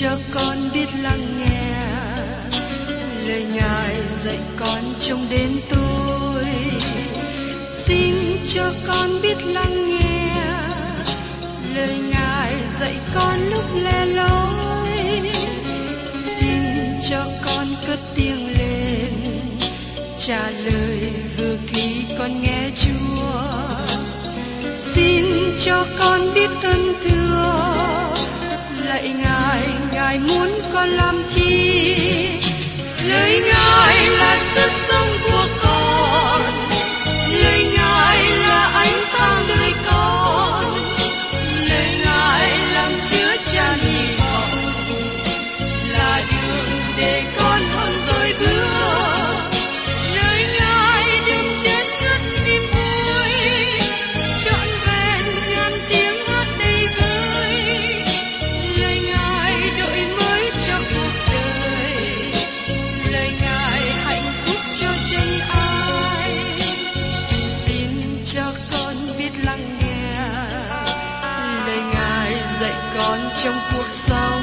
cho con biết lắng nghe lời Ngài dạy con trong đêm tối. Xin cho con biết lắng nghe lời Ngài dạy con lúc lẻ loi. Xin cho con cất tiếng lên trả lời vừa khi con nghe Chúa. Xin cho con biết ơn thưa lạy Ngài, Ngài muốn con làm chi? Lời Ngài là sức sống của con, lời Ngài là ánh sáng đời con, lời Ngài làm chứa chan hy vọng, là đường để con hơn dõi bước. Lời Ngài đêm chết ngất niềm vui, trọn vẹn ngàn tiếng hát đầy vơi. Lời Ngài đổi mới cho cuộc đời, lời Ngài hạnh phúc cho chân ai. Xin cho con biết lắng nghe lời Ngài dạy con trong cuộc sống.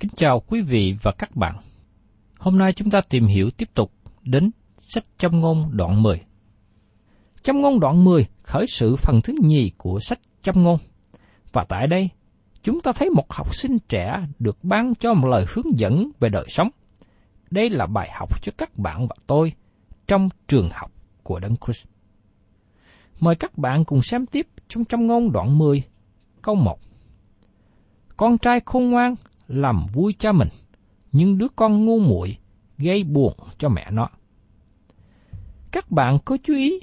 Kính chào quý vị và các bạn. Hôm nay chúng ta tìm hiểu tiếp tục đến sách Châm Ngôn đoạn 10. Châm Ngôn đoạn 10 khởi sự phần thứ nhì của sách Châm Ngôn. Và tại đây, chúng ta thấy một học sinh trẻ được ban cho một lời hướng dẫn về đời sống. Đây là bài học cho các bạn và tôi trong trường học của Đấng Christ. Mời các bạn cùng xem tiếp trong Châm Ngôn đoạn 10, câu 1. Con trai khôn ngoan làm vui cha mình, nhưng đứa con ngu muội gây buồn cho mẹ nó. Các bạn có chú ý,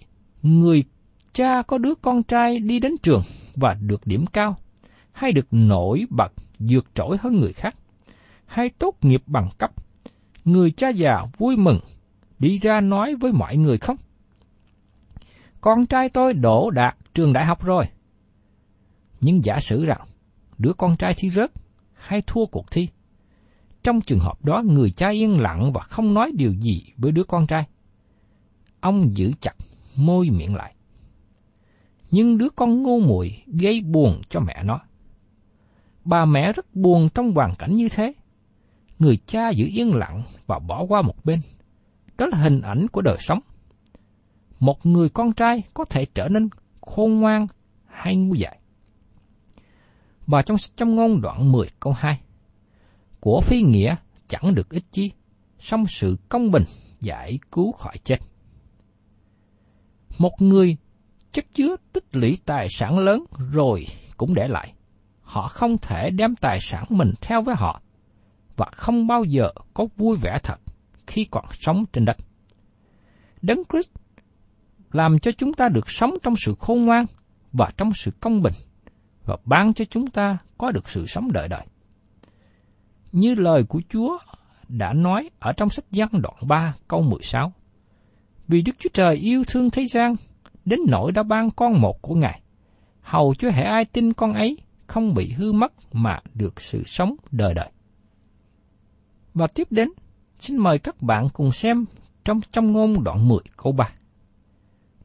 người cha có đứa con trai đi đến trường và được điểm cao, hay được nổi bật vượt trội hơn người khác, hay tốt nghiệp bằng cấp, người cha già vui mừng, đi ra nói với mọi người không? Con trai tôi đỗ đạt trường đại học rồi. Nhưng giả sử rằng, đứa con trai thi rớt, hay thua cuộc thi. Trong trường hợp đó, người cha yên lặng và không nói điều gì với đứa con trai. Ông giữ chặt môi miệng lại. Nhưng đứa con ngu muội gây buồn cho mẹ nó. Bà mẹ rất buồn trong hoàn cảnh như thế. Người cha giữ yên lặng và bỏ qua một bên. Đó là hình ảnh của đời sống. Một người con trai có thể trở nên khôn ngoan hay ngu dại. Và trong Châm Ngôn đoạn 10 câu 2, của phi nghĩa chẳng được ích chi, song sự công bình giải cứu khỏi chết. Một người chất chứa tích lũy tài sản lớn rồi cũng để lại. Họ không thể đem tài sản mình theo với họ, và không bao giờ có vui vẻ thật khi còn sống trên đất. Đấng Christ làm cho chúng ta được sống trong sự khôn ngoan và trong sự công bình, và ban cho chúng ta có được sự sống đời đời. Như lời của Chúa đã nói ở trong sách Giăng đoạn 3 câu 16. Vì Đức Chúa Trời yêu thương thế gian, đến nỗi đã ban con một của Ngài, hầu cho hễ ai tin con ấy không bị hư mất mà được sự sống đời đời. Và tiếp đến, xin mời các bạn cùng xem trong Châm Ngôn đoạn 10 câu 3.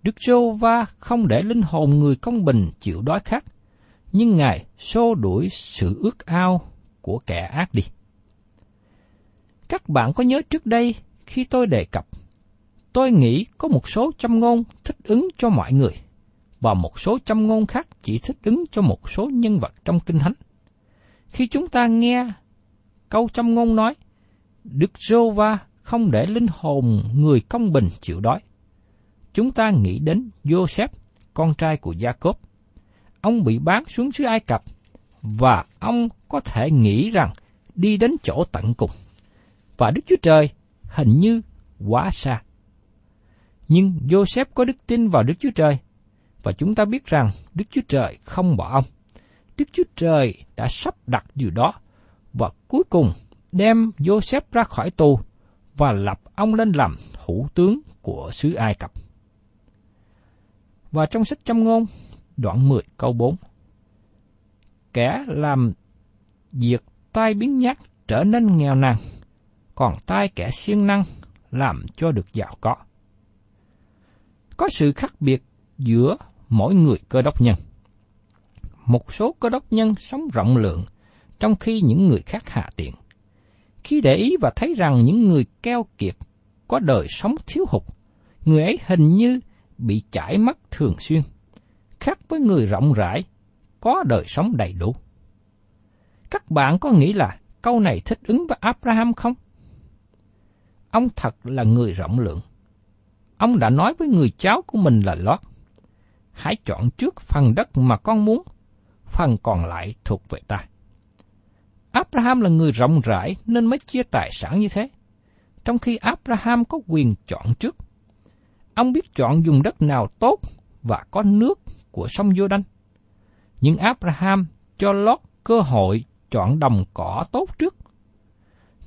Đức Giê-hô-va không để linh hồn người công bình chịu đói khát, nhưng Ngài xô đuổi sự ước ao của kẻ ác đi. Các bạn có nhớ trước đây khi tôi đề cập, tôi nghĩ có một số châm ngôn thích ứng cho mọi người, và một số châm ngôn khác chỉ thích ứng cho một số nhân vật trong Kinh Thánh. Khi chúng ta nghe câu châm ngôn nói, Đức Giê-hô-va không để linh hồn người công bình chịu đói. Chúng ta nghĩ đến Joseph, con trai của Gia-cốp. Ông bị bán xuống xứ Ai Cập, và ông có thể nghĩ rằng đi đến chỗ tận cùng, và Đức Chúa Trời hình như quá xa. Nhưng Joseph có đức tin vào Đức Chúa Trời, và chúng ta biết rằng Đức Chúa Trời không bỏ ông. Đức Chúa Trời đã sắp đặt điều đó, và cuối cùng đem Joseph ra khỏi tù và lập ông lên làm thủ tướng của xứ Ai Cập. Và trong sách Châm Ngôn, đoạn 10 câu 4, kẻ làm việc tai biến nhát trở nên nghèo nàn, còn tai kẻ siêng năng làm cho được giàu có. Có sự khác biệt giữa mỗi người cơ đốc nhân. Một số cơ đốc nhân sống rộng lượng, trong khi những người khác hạ tiện. Khi để ý và thấy rằng những người keo kiệt có đời sống thiếu hụt, người ấy hình như bị chảy mất thường xuyên, khác với người rộng rãi, có đời sống đầy đủ. Các bạn có nghĩ là câu này thích ứng với Abraham không? Ông thật là người rộng lượng. Ông đã nói với người cháu của mình là Lot, hãy chọn trước phần đất mà con muốn, phần còn lại thuộc về ta. Abraham là người rộng rãi nên mới chia tài sản như thế, trong khi Abraham có quyền chọn trước. Ông biết chọn dùng đất nào tốt và có nước của sông Giô-đanh. Nhưng Abraham cho Lot cơ hội chọn đồng cỏ tốt trước.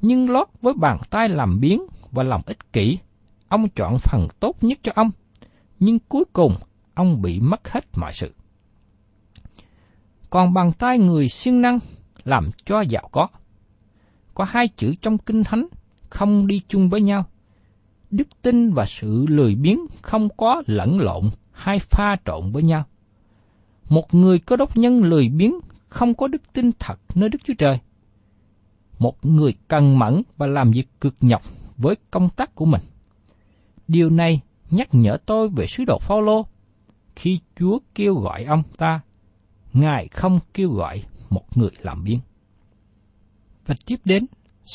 Nhưng Lot với bàn tay làm biếng và lòng ích kỷ, ông chọn phần tốt nhất cho ông, nhưng cuối cùng ông bị mất hết mọi sự. Còn bàn tay người siêng năng làm cho giàu có. Có hai chữ trong Kinh Thánh không đi chung với nhau. Đức tin và sự lười biếng không có lẫn lộn hay pha trộn với nhau. Một người cơ đốc nhân lười biếng không có đức tin thật nơi Đức Chúa Trời. Một người cần mẫn và làm việc cực nhọc với công tác của mình. Điều này nhắc nhở tôi về sứ đồ Phao-lô. Khi Chúa kêu gọi ông ta, Ngài không kêu gọi một người làm biếng. Và tiếp đến,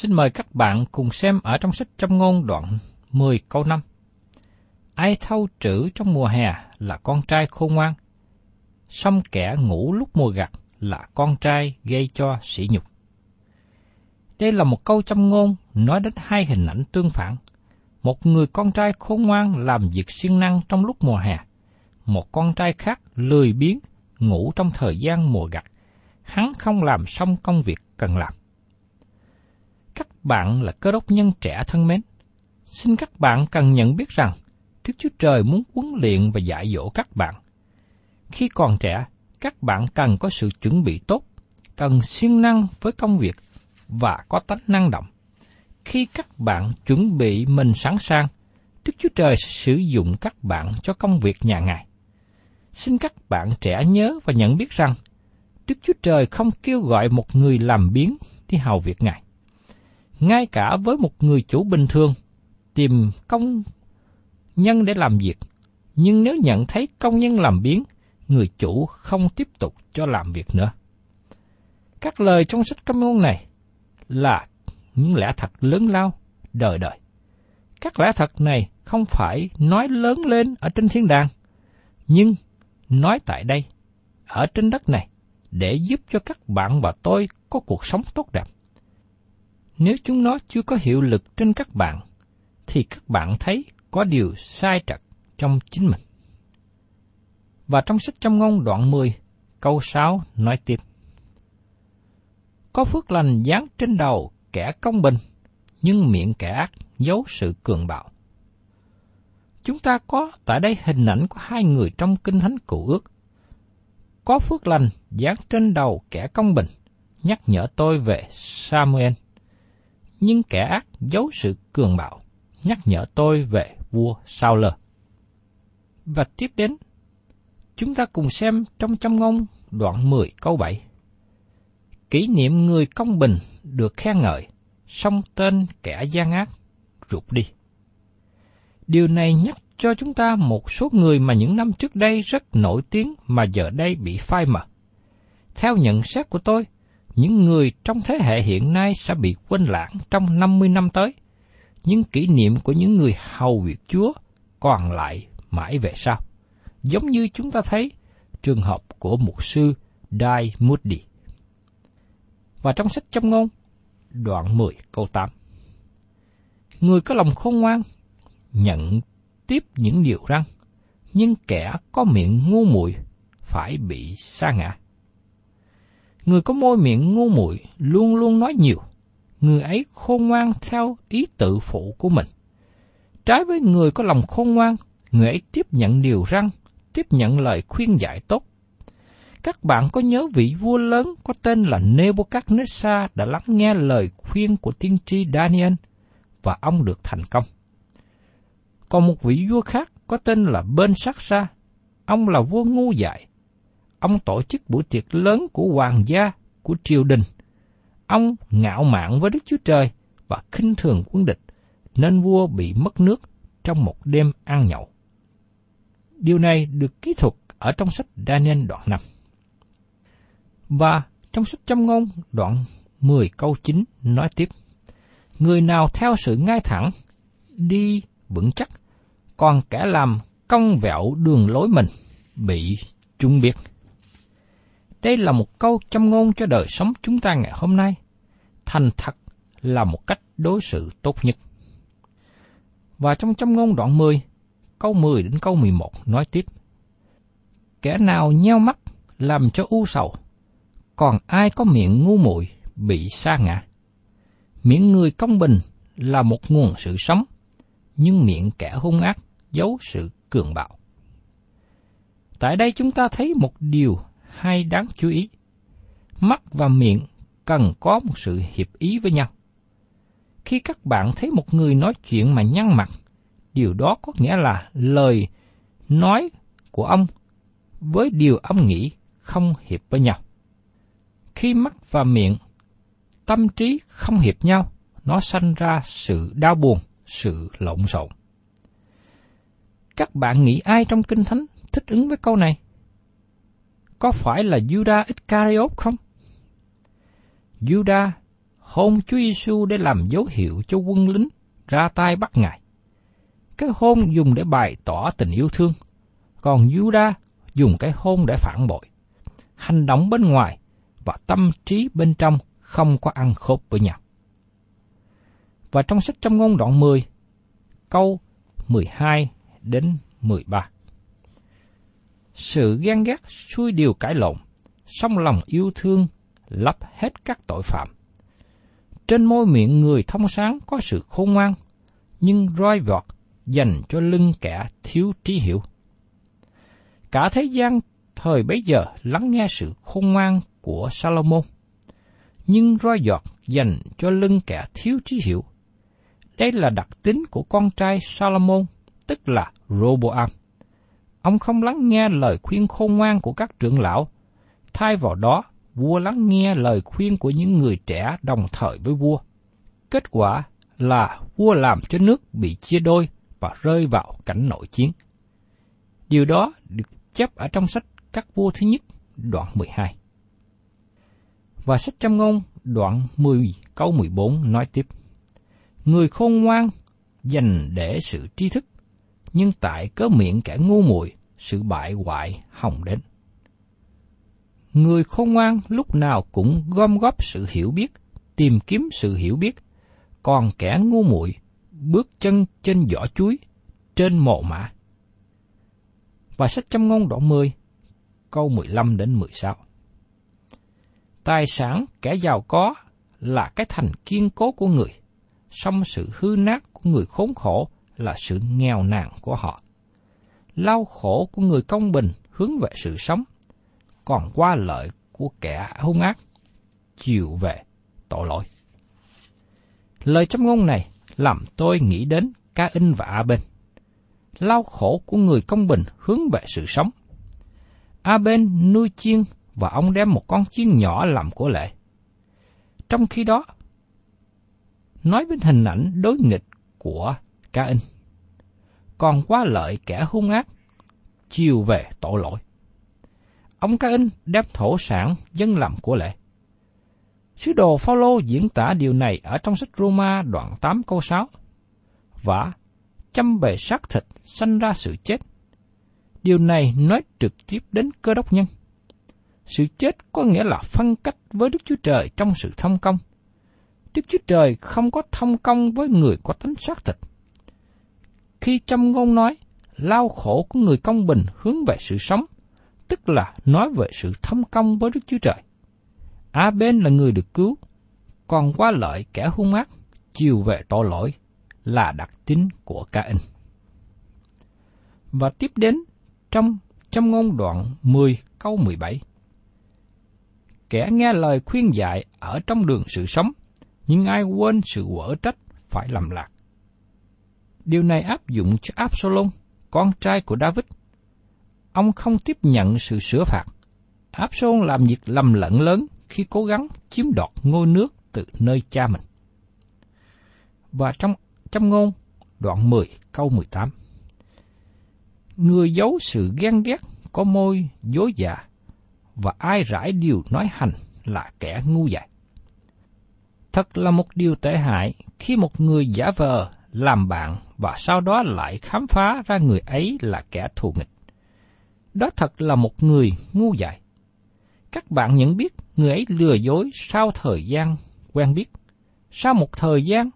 xin mời các bạn cùng xem ở trong sách Châm Ngôn đoạn 10 câu 5. Ai thâu trữ trong mùa hè là con trai khôn ngoan, song kẻ ngủ lúc mùa gặt là con trai gây cho sỉ nhục. Đây là một câu châm ngôn nói đến hai hình ảnh tương phản. Một người con trai khôn ngoan làm việc siêng năng trong lúc mùa hè. Một con trai khác lười biếng, ngủ trong thời gian mùa gặt. Hắn không làm xong công việc cần làm. Các bạn là cơ đốc nhân trẻ thân mến. Xin các bạn cần nhận biết rằng Đức Chúa Trời muốn huấn luyện và dạy dỗ các bạn. Khi còn trẻ, các bạn cần có sự chuẩn bị tốt, cần siêng năng với công việc và có tánh năng động. Khi các bạn chuẩn bị mình sẵn sàng, Đức Chúa Trời sẽ sử dụng các bạn cho công việc nhà Ngài. Xin các bạn trẻ nhớ và nhận biết rằng Đức Chúa Trời không kêu gọi một người làm biếng đi hầu việc Ngài. Ngay cả với một người chủ bình thường tìm công nhân để làm việc, nhưng nếu nhận thấy công nhân làm biếng, người chủ không tiếp tục cho làm việc nữa. Các lời trong sách Châm Ngôn này là những lẽ thật lớn lao, đời đời. Các lẽ thật này không phải nói lớn lên ở trên thiên đàng, nhưng nói tại đây, ở trên đất này, để giúp cho các bạn và tôi có cuộc sống tốt đẹp. Nếu chúng nó chưa có hiệu lực trên các bạn, thì các bạn thấy có điều sai trật trong chính mình. Và trong sách Châm Ngôn đoạn 10, câu 6 nói tiếp. Có phước lành giáng trên đầu kẻ công bình, nhưng miệng kẻ ác giấu sự cường bạo. Chúng ta có tại đây hình ảnh của hai người trong Kinh Thánh Cựu Ước. Có phước lành giáng trên đầu kẻ công bình, nhắc nhở tôi về Samuel. Nhưng kẻ ác giấu sự cường bạo, nhắc nhở tôi về vua Saul. Và tiếp đến, chúng ta cùng xem trong Châm Ngôn đoạn 10 câu 7. Kỷ niệm người công bình được khen ngợi, song tên kẻ gian ác rụt đi. Điều này nhắc cho chúng ta một số người mà những năm trước đây rất nổi tiếng mà giờ đây bị phai mờ. Theo nhận xét của tôi, Những người trong thế hệ hiện nay sẽ bị quên lãng trong 50 năm tới. Những kỷ niệm của những người hầu việc Chúa còn lại mãi về sau. Giống như chúng ta thấy trường hợp của mục sư Dai Mudi. Và trong sách Châm Ngôn, đoạn 10 câu 8. Người có lòng khôn ngoan, nhận tiếp những điều răn, nhưng kẻ có miệng ngu muội phải bị sa ngã. Người có môi miệng ngu muội luôn luôn nói nhiều, người ấy khôn ngoan theo ý tự phụ của mình. Trái với người có lòng khôn ngoan, người ấy tiếp nhận điều răn, tiếp nhận lời khuyên dạy tốt. Các bạn có nhớ vị vua lớn có tên là Nebuchadnezzar đã lắng nghe lời khuyên của tiên tri Daniel, và ông được thành công. Còn một vị vua khác có tên là Belshazzar, ông là vua ngu dại. Ông tổ chức buổi tiệc lớn của hoàng gia, của triều đình. Ông ngạo mạn với Đức Chúa Trời và khinh thường quân địch, nên vua bị mất nước trong một đêm ăn nhậu. Điều này được kỹ thuật ở trong sách Daniel đoạn 5. Và trong sách Châm Ngôn đoạn 10 câu 9 nói tiếp, người nào theo sự ngay thẳng, đi vững chắc, còn kẻ làm cong vẹo đường lối mình, bị chúng biết. Đây là một câu châm ngôn cho đời sống chúng ta ngày hôm nay. Thành thật là một cách đối xử tốt nhất. Và trong châm ngôn đoạn 10, câu 10 đến câu 11 nói tiếp. Kẻ nào nheo mắt làm cho u sầu, còn ai có miệng ngu muội bị sa ngã. Miệng người công bình là một nguồn sự sống, nhưng miệng kẻ hung ác giấu sự cường bạo. Tại đây chúng ta thấy một điều hay đáng chú ý. Mắt và miệng cần có một sự hiệp ý với nhau. Khi các bạn thấy một người nói chuyện mà nhăn mặt, điều đó có nghĩa là lời nói của ông với điều ông nghĩ không hiệp với nhau. Khi mắt và miệng, tâm trí không hiệp nhau, nó sanh ra sự đau buồn, sự lộn xộn. Các bạn nghĩ ai trong Kinh Thánh thích ứng với câu này? Có phải là Judas Iscariot không? Judas hôn Chúa Giê-xu để làm dấu hiệu cho quân lính ra tay bắt Ngài. Cái hôn dùng để bày tỏ tình yêu thương, còn Judas dùng cái hôn để phản bội. Hành động bên ngoài và tâm trí bên trong không có ăn khớp với nhau. Và trong sách Châm Ngôn đoạn 10, câu 12 đến 13. Sự ghen ghét xuôi điều cãi lộn, song lòng yêu thương lấp hết các tội phạm. Trên môi miệng người thông sáng có sự khôn ngoan, nhưng roi vọt dành cho lưng kẻ thiếu trí hiểu. Cả thế gian thời bấy giờ lắng nghe sự khôn ngoan của Salomon, nhưng roi vọt dành cho lưng kẻ thiếu trí hiểu. Đây là đặc tính của con trai Salomon, tức là Roboam. Ông không lắng nghe lời khuyên khôn ngoan của các trưởng lão. Thay vào đó, vua lắng nghe lời khuyên của những người trẻ đồng thời với vua. Kết quả là vua làm cho nước bị chia đôi và rơi vào cảnh nội chiến. Điều đó được chép ở trong sách Các Vua thứ nhất, đoạn 12. Và sách Châm Ngôn, đoạn 10, câu 14 nói tiếp. Người khôn ngoan dành để sự tri thức, nhưng tại cớ miệng kẻ ngu muội sự bại hoại hòng đến. Người khôn ngoan lúc nào cũng gom góp sự hiểu biết, tìm kiếm sự hiểu biết, còn kẻ ngu muội bước chân trên vỏ chuối, trên mồ mả. Và sách Châm Ngôn đoạn 10, câu 15 đến 16. Tài sản kẻ giàu có là cái thành kiên cố của người, song sự hư nát của người khốn khổ là sự nghèo nàn của họ. Lao khổ của người công bình hướng về sự sống, còn qua lợi của kẻ hung ác chiều về tội lỗi. Lời châm ngôn này làm tôi nghĩ đến Ca-in và A-ben. Lao khổ của người công bình hướng về sự sống. A-ben nuôi chiên và ông đem một con chiên nhỏ làm của lệ. Trong khi đó, nói với hình ảnh đối nghịch của Ca-in, còn quá lợi kẻ hung ác, chiều về tội lỗi. Ông Ca-in đem thổ sản dâng làm của lễ. Sứ đồ Phao-lô diễn tả điều này ở trong sách Roma đoạn 8 câu 6. Vả, trăm bề xác thịt sanh ra sự chết. Điều này nói trực tiếp đến Cơ Đốc nhân. Sự chết có nghĩa là phân cách với Đức Chúa Trời trong sự thông công. Đức Chúa Trời không có thông công với người có tánh xác thịt. Khi châm ngôn nói, lao khổ của người công bình hướng về sự sống, tức là nói về sự thông công với Đức Chúa Trời. A-ben là người được cứu, còn qua lợi kẻ hung ác, chiều về tội lỗi, là đặc tính của Ca-in. Và tiếp đến trong châm ngôn đoạn 10 câu 17. Kẻ nghe lời khuyên dạy ở trong đường sự sống, nhưng ai quên sự quở trách phải lầm lạc. Điều này áp dụng cho Absalom, con trai của David. Ông không tiếp nhận sự sửa phạt. Absalom làm việc lầm lẫn lớn khi cố gắng chiếm đoạt ngôi nước từ nơi cha mình. Và trong châm ngôn đoạn 10 câu 18. Người giấu sự ghen ghét có môi dối dạ, và ai rải điều nói hành là kẻ ngu dại. Thật là một điều tệ hại khi một người giả vờ làm bạn và sau đó lại khám phá ra người ấy là kẻ thù nghịch. Đó thật là một người ngu dại. Các bạn nhận biết người ấy lừa dối sau thời gian quen biết. Sau một thời gian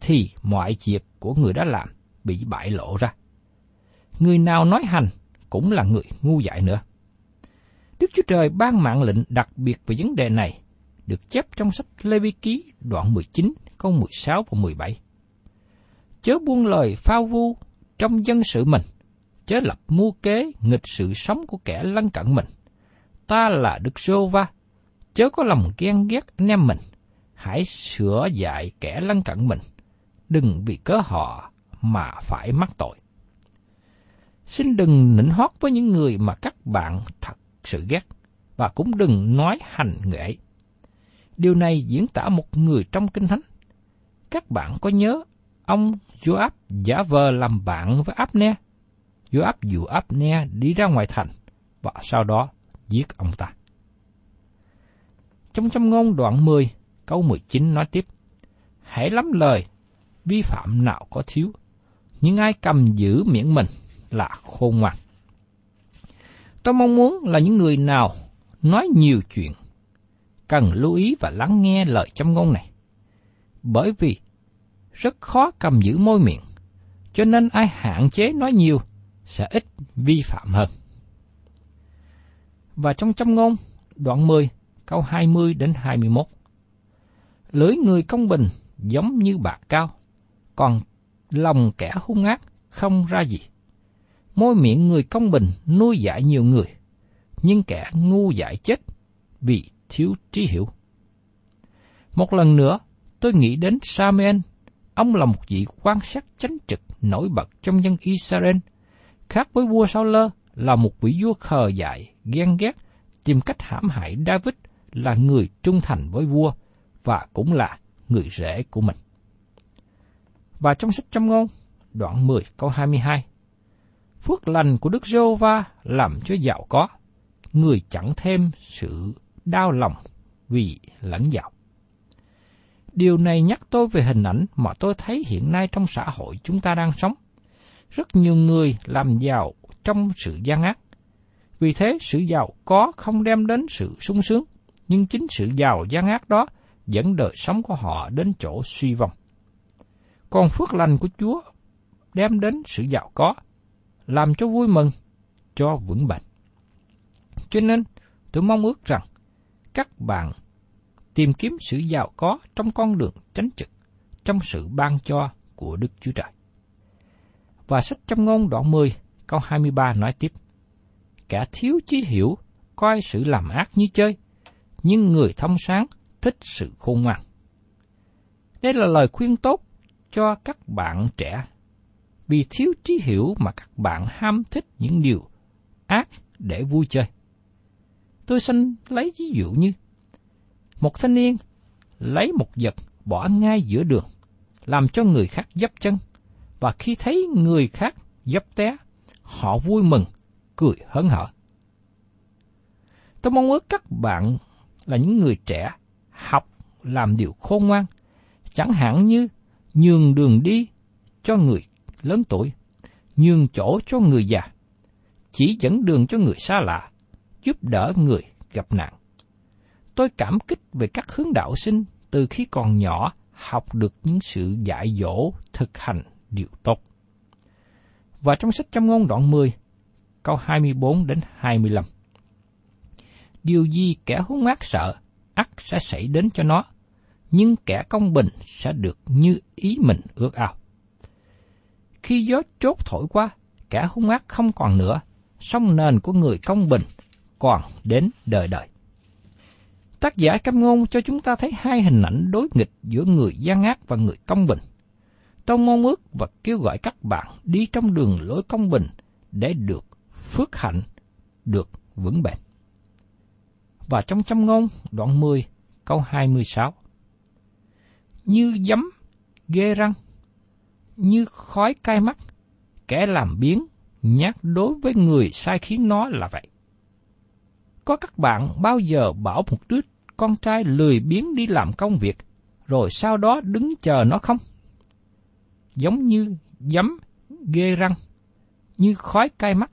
thì mọi việc của người đã làm bị bại lộ ra. Người nào nói hành cũng là người ngu dại nữa. Đức Chúa Trời ban mạng lệnh đặc biệt về vấn đề này được chép trong sách Lê-vi ký đoạn 19 câu 16 và 17. Chớ buông lời phao vu trong dân sự mình, chớ lập mưu kế nghịch sự sống của kẻ lân cận mình. Ta là Đức Giê-hô-va, chớ có lòng ghen ghét anh em mình, hãy sửa dạy kẻ lân cận mình, đừng vì cớ họ mà phải mắc tội. Xin đừng nịnh hót với những người mà các bạn thật sự ghét, và cũng đừng nói hành người ấy. Điều này diễn tả một người trong Kinh Thánh. Các bạn có nhớ ông Joab giả vờ làm bạn với Abner? Joab dụ Abner đi ra ngoài thành, và sau đó giết ông ta. Trong châm ngôn đoạn 10, câu 19 nói tiếp, hãy lắm lời, vi phạm nào có thiếu, nhưng ai cầm giữ miệng mình là khôn ngoan. Tôi mong muốn là những người nào nói nhiều chuyện, cần lưu ý và lắng nghe lời châm ngôn này. Bởi vì rất khó cầm giữ môi miệng, cho nên ai hạn chế nói nhiều sẽ ít vi phạm hơn. Và trong châm ngôn, đoạn 10, câu 20 đến 21. Lưỡi người công bình giống như bạc cao, còn lòng kẻ hung ác không ra gì. Môi miệng người công bình nuôi dạy nhiều người, nhưng kẻ ngu dại chết vì thiếu trí hiểu. Một lần nữa, tôi nghĩ đến Samuel. Ông là một vị quan sát chánh trực nổi bật trong dân Israel, khác với vua Saul là một vị vua khờ dại, ghen ghét, tìm cách hãm hại David, là người trung thành với vua và cũng là người rể của mình. Và trong sách châm ngôn, đoạn 10 câu 22, phước lành của Đức Giê-hô-va làm cho giàu có, người chẳng thêm sự đau lòng vì lẫn giàu. Điều này nhắc tôi về hình ảnh mà tôi thấy hiện nay trong xã hội chúng ta đang sống. Rất nhiều người làm giàu trong sự gian ác. Vì thế, sự giàu có không đem đến sự sung sướng, nhưng chính sự giàu gian ác đó dẫn đời sống của họ đến chỗ suy vong. Còn phước lành của Chúa đem đến sự giàu có, làm cho vui mừng, cho vững bền. Cho nên, tôi mong ước rằng các bạn tìm kiếm sự giàu có trong con đường chánh trực, trong sự ban cho của Đức Chúa Trời. Và sách châm ngôn đoạn 10, câu 23 nói tiếp, kẻ thiếu chí hiểu coi sự làm ác như chơi, nhưng người thông sáng thích sự khôn ngoan. Đây là lời khuyên tốt cho các bạn trẻ. Vì thiếu trí hiểu mà các bạn ham thích những điều ác để vui chơi. Tôi xin lấy ví dụ như một thanh niên lấy một vật bỏ ngay giữa đường, làm cho người khác dấp chân, và khi thấy người khác dấp té, họ vui mừng, cười hớn hở. Tôi mong ước các bạn là những người trẻ học làm điều khôn ngoan, chẳng hạn như nhường đường đi cho người lớn tuổi, nhường chỗ cho người già, chỉ dẫn đường cho người xa lạ, giúp đỡ người gặp nạn. Tôi cảm kích về các hướng đạo sinh từ khi còn nhỏ học được những sự dạy dỗ thực hành điều tốt. Và trong sách Châm ngôn đoạn 10, câu 24 đến 25. Điều gì kẻ hung ác sợ, ắt sẽ xảy đến cho nó, nhưng kẻ công bình sẽ được như ý mình ước ao. Khi gió chốt thổi qua, kẻ hung ác không còn nữa, song nền của người công bình còn đến đời đời. Tác giả Châm ngôn cho chúng ta thấy hai hình ảnh đối nghịch giữa người gian ác và người công bình. Tôi mong ước và kêu gọi các bạn đi trong đường lối công bình để được phước hạnh, được vững bền. Và trong Châm ngôn đoạn 10, câu 26. Như giấm ghê răng, như khói cay mắt, kẻ làm biếng nhát đối với người sai khiến nó là vậy. Có các bạn bao giờ bảo một đứa con trai lười biếng đi làm công việc, rồi sau đó đứng chờ nó không? Giống như giấm ghê răng, như khói cay mắt,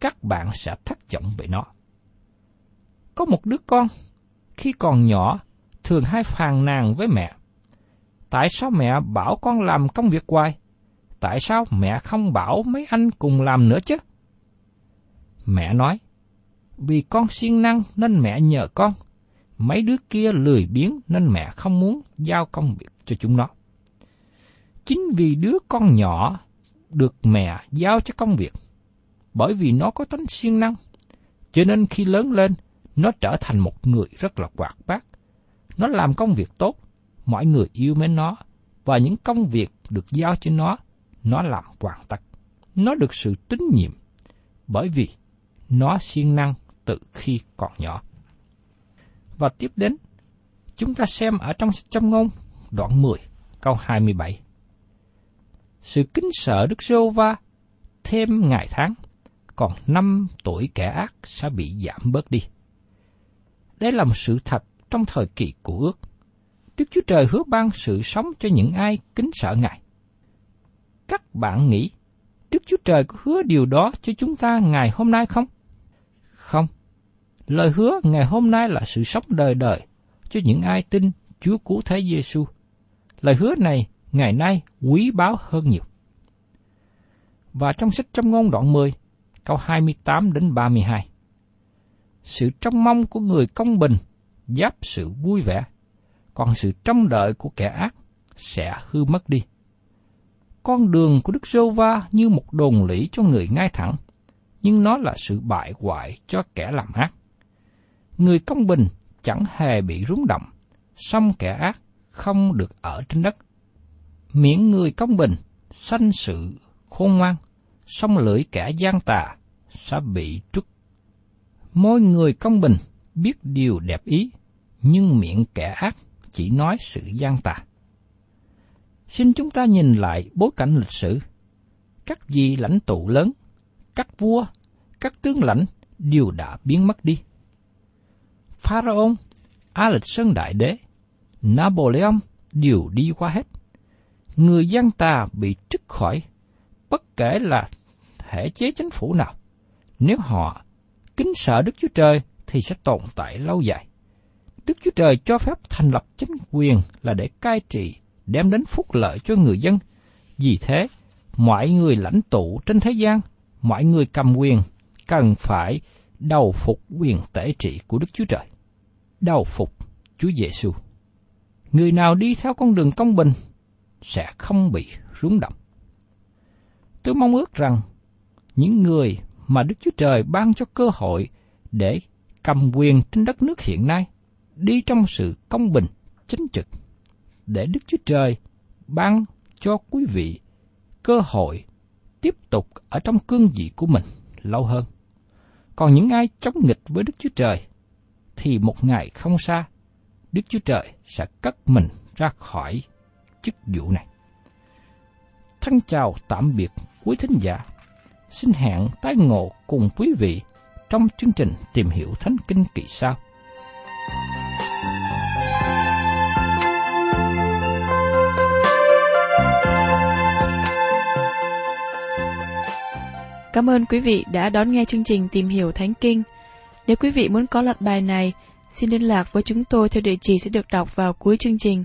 các bạn sẽ thất vọng về nó. Có một đứa con, khi còn nhỏ, thường hay phàn nàn với mẹ. Tại sao mẹ bảo con làm công việc hoài? Tại sao mẹ không bảo mấy anh cùng làm nữa chứ? Mẹ nói, vì con siêng năng nên mẹ nhờ con. Mấy đứa kia lười biếng nên mẹ không muốn giao công việc cho chúng nó. Chính vì đứa con nhỏ được mẹ giao cho công việc, bởi vì nó có tính siêng năng, cho nên khi lớn lên, nó trở thành một người rất là hoạt bát. Nó làm công việc tốt, mọi người yêu mến nó, và những công việc được giao cho nó làm hoàn tất. Nó được sự tín nhiệm, bởi vì nó siêng năng từ khi còn nhỏ. Và tiếp đến, chúng ta xem ở trong Châm ngôn, đoạn 10, câu 27. Sự kính sợ Đức Giê-hô-va thêm ngày tháng, còn năm tuổi kẻ ác sẽ bị giảm bớt đi. Đây là một sự thật trong thời kỳ của ước. Đức Chúa Trời hứa ban sự sống cho những ai kính sợ Ngài. Các bạn nghĩ Đức Chúa Trời có hứa điều đó cho chúng ta ngày hôm nay không? Không. Lời hứa ngày hôm nay là sự sống đời đời cho những ai tin Chúa Cứu Thế Giê-xu. Lời hứa này ngày nay quý báu hơn nhiều. Và trong sách Châm ngôn đoạn 10, câu 28 đến 32. Sự trông mong của người công bình giáp sự vui vẻ, còn sự trông đợi của kẻ ác sẽ hư mất đi. Con đường của Đức Giê-hô-va như một đồn lũy cho người ngay thẳng, nhưng nó là sự bại hoại cho kẻ làm ác. Người công bình chẳng hề bị rúng động, song kẻ ác không được ở trên đất. Miệng người công bình sanh sự khôn ngoan, song lưỡi kẻ gian tà sẽ bị trút. Môi người công bình biết điều đẹp ý, nhưng miệng kẻ ác chỉ nói sự gian tà. Xin chúng ta nhìn lại bối cảnh lịch sử. Các vị lãnh tụ lớn, các vua, các tướng lãnh đều đã biến mất đi. Pharaon, A-lịch Sơn đại đế, Napoleon đều đi qua hết. Người gian tà bị trút khỏi, bất kể là thể chế chính phủ nào. Nếu họ kính sợ Đức Chúa Trời thì sẽ tồn tại lâu dài. Đức Chúa Trời cho phép thành lập chính quyền là để cai trị, đem đến phúc lợi cho người dân. Vì thế, mọi người lãnh tụ trên thế gian, mọi người cầm quyền cần phải đầu phục quyền tể trị của Đức Chúa Trời, đầu phục Chúa Giê-xu. Người nào đi theo con đường công bình sẽ không bị rúng động. Tôi mong ước rằng những người mà Đức Chúa Trời ban cho cơ hội để cầm quyền trên đất nước hiện nay đi trong sự công bình, chính trực, để Đức Chúa Trời ban cho quý vị cơ hội tiếp tục ở trong cương vị của mình lâu hơn. Còn những ai chống nghịch với Đức Chúa Trời thì một ngày không xa, Đức Chúa Trời sẽ cất mình ra khỏi chức vụ này. Thân chào tạm biệt quý thính giả. Xin hẹn tái ngộ cùng quý vị trong chương trình Tìm hiểu Thánh Kinh kỳ sau. Cảm ơn quý vị đã đón nghe chương trình Tìm Hiểu Thánh Kinh. Nếu quý vị muốn có loạt bài này, xin liên lạc với chúng tôi theo địa chỉ sẽ được đọc vào cuối chương trình.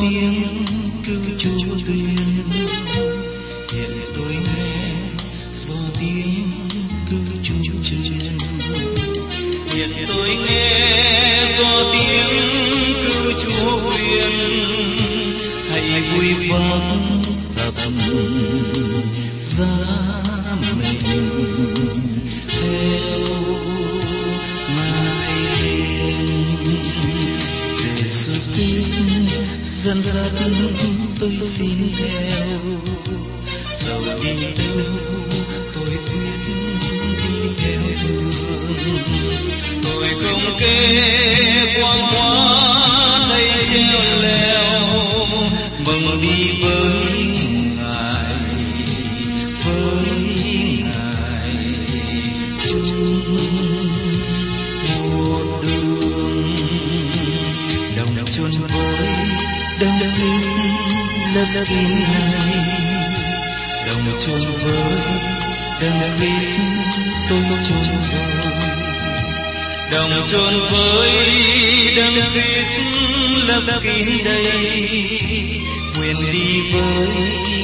tiếng cứu Chúa tuyên, hiện tôi nghe do tiếng cứu Chúa truyền, hiện tôi nghe do tiếng cứu Chúa tuyên, hãy vui vâng thập giá mình theo ngài hiền Giê-xu. Dân dân tôi xin theo, dẫu đi đâu tôi quyết đi theo đường. Tôi không kể quang hóa tay treo leo, mong đi với ngài chung một đường. Đồng chôn với đồng hy sinh lớp kín này, đồng chôn với đồng hy sinh tôi chôn rồi, đồng chôn với đồng hy sinh lớp kín đây, nguyện đi với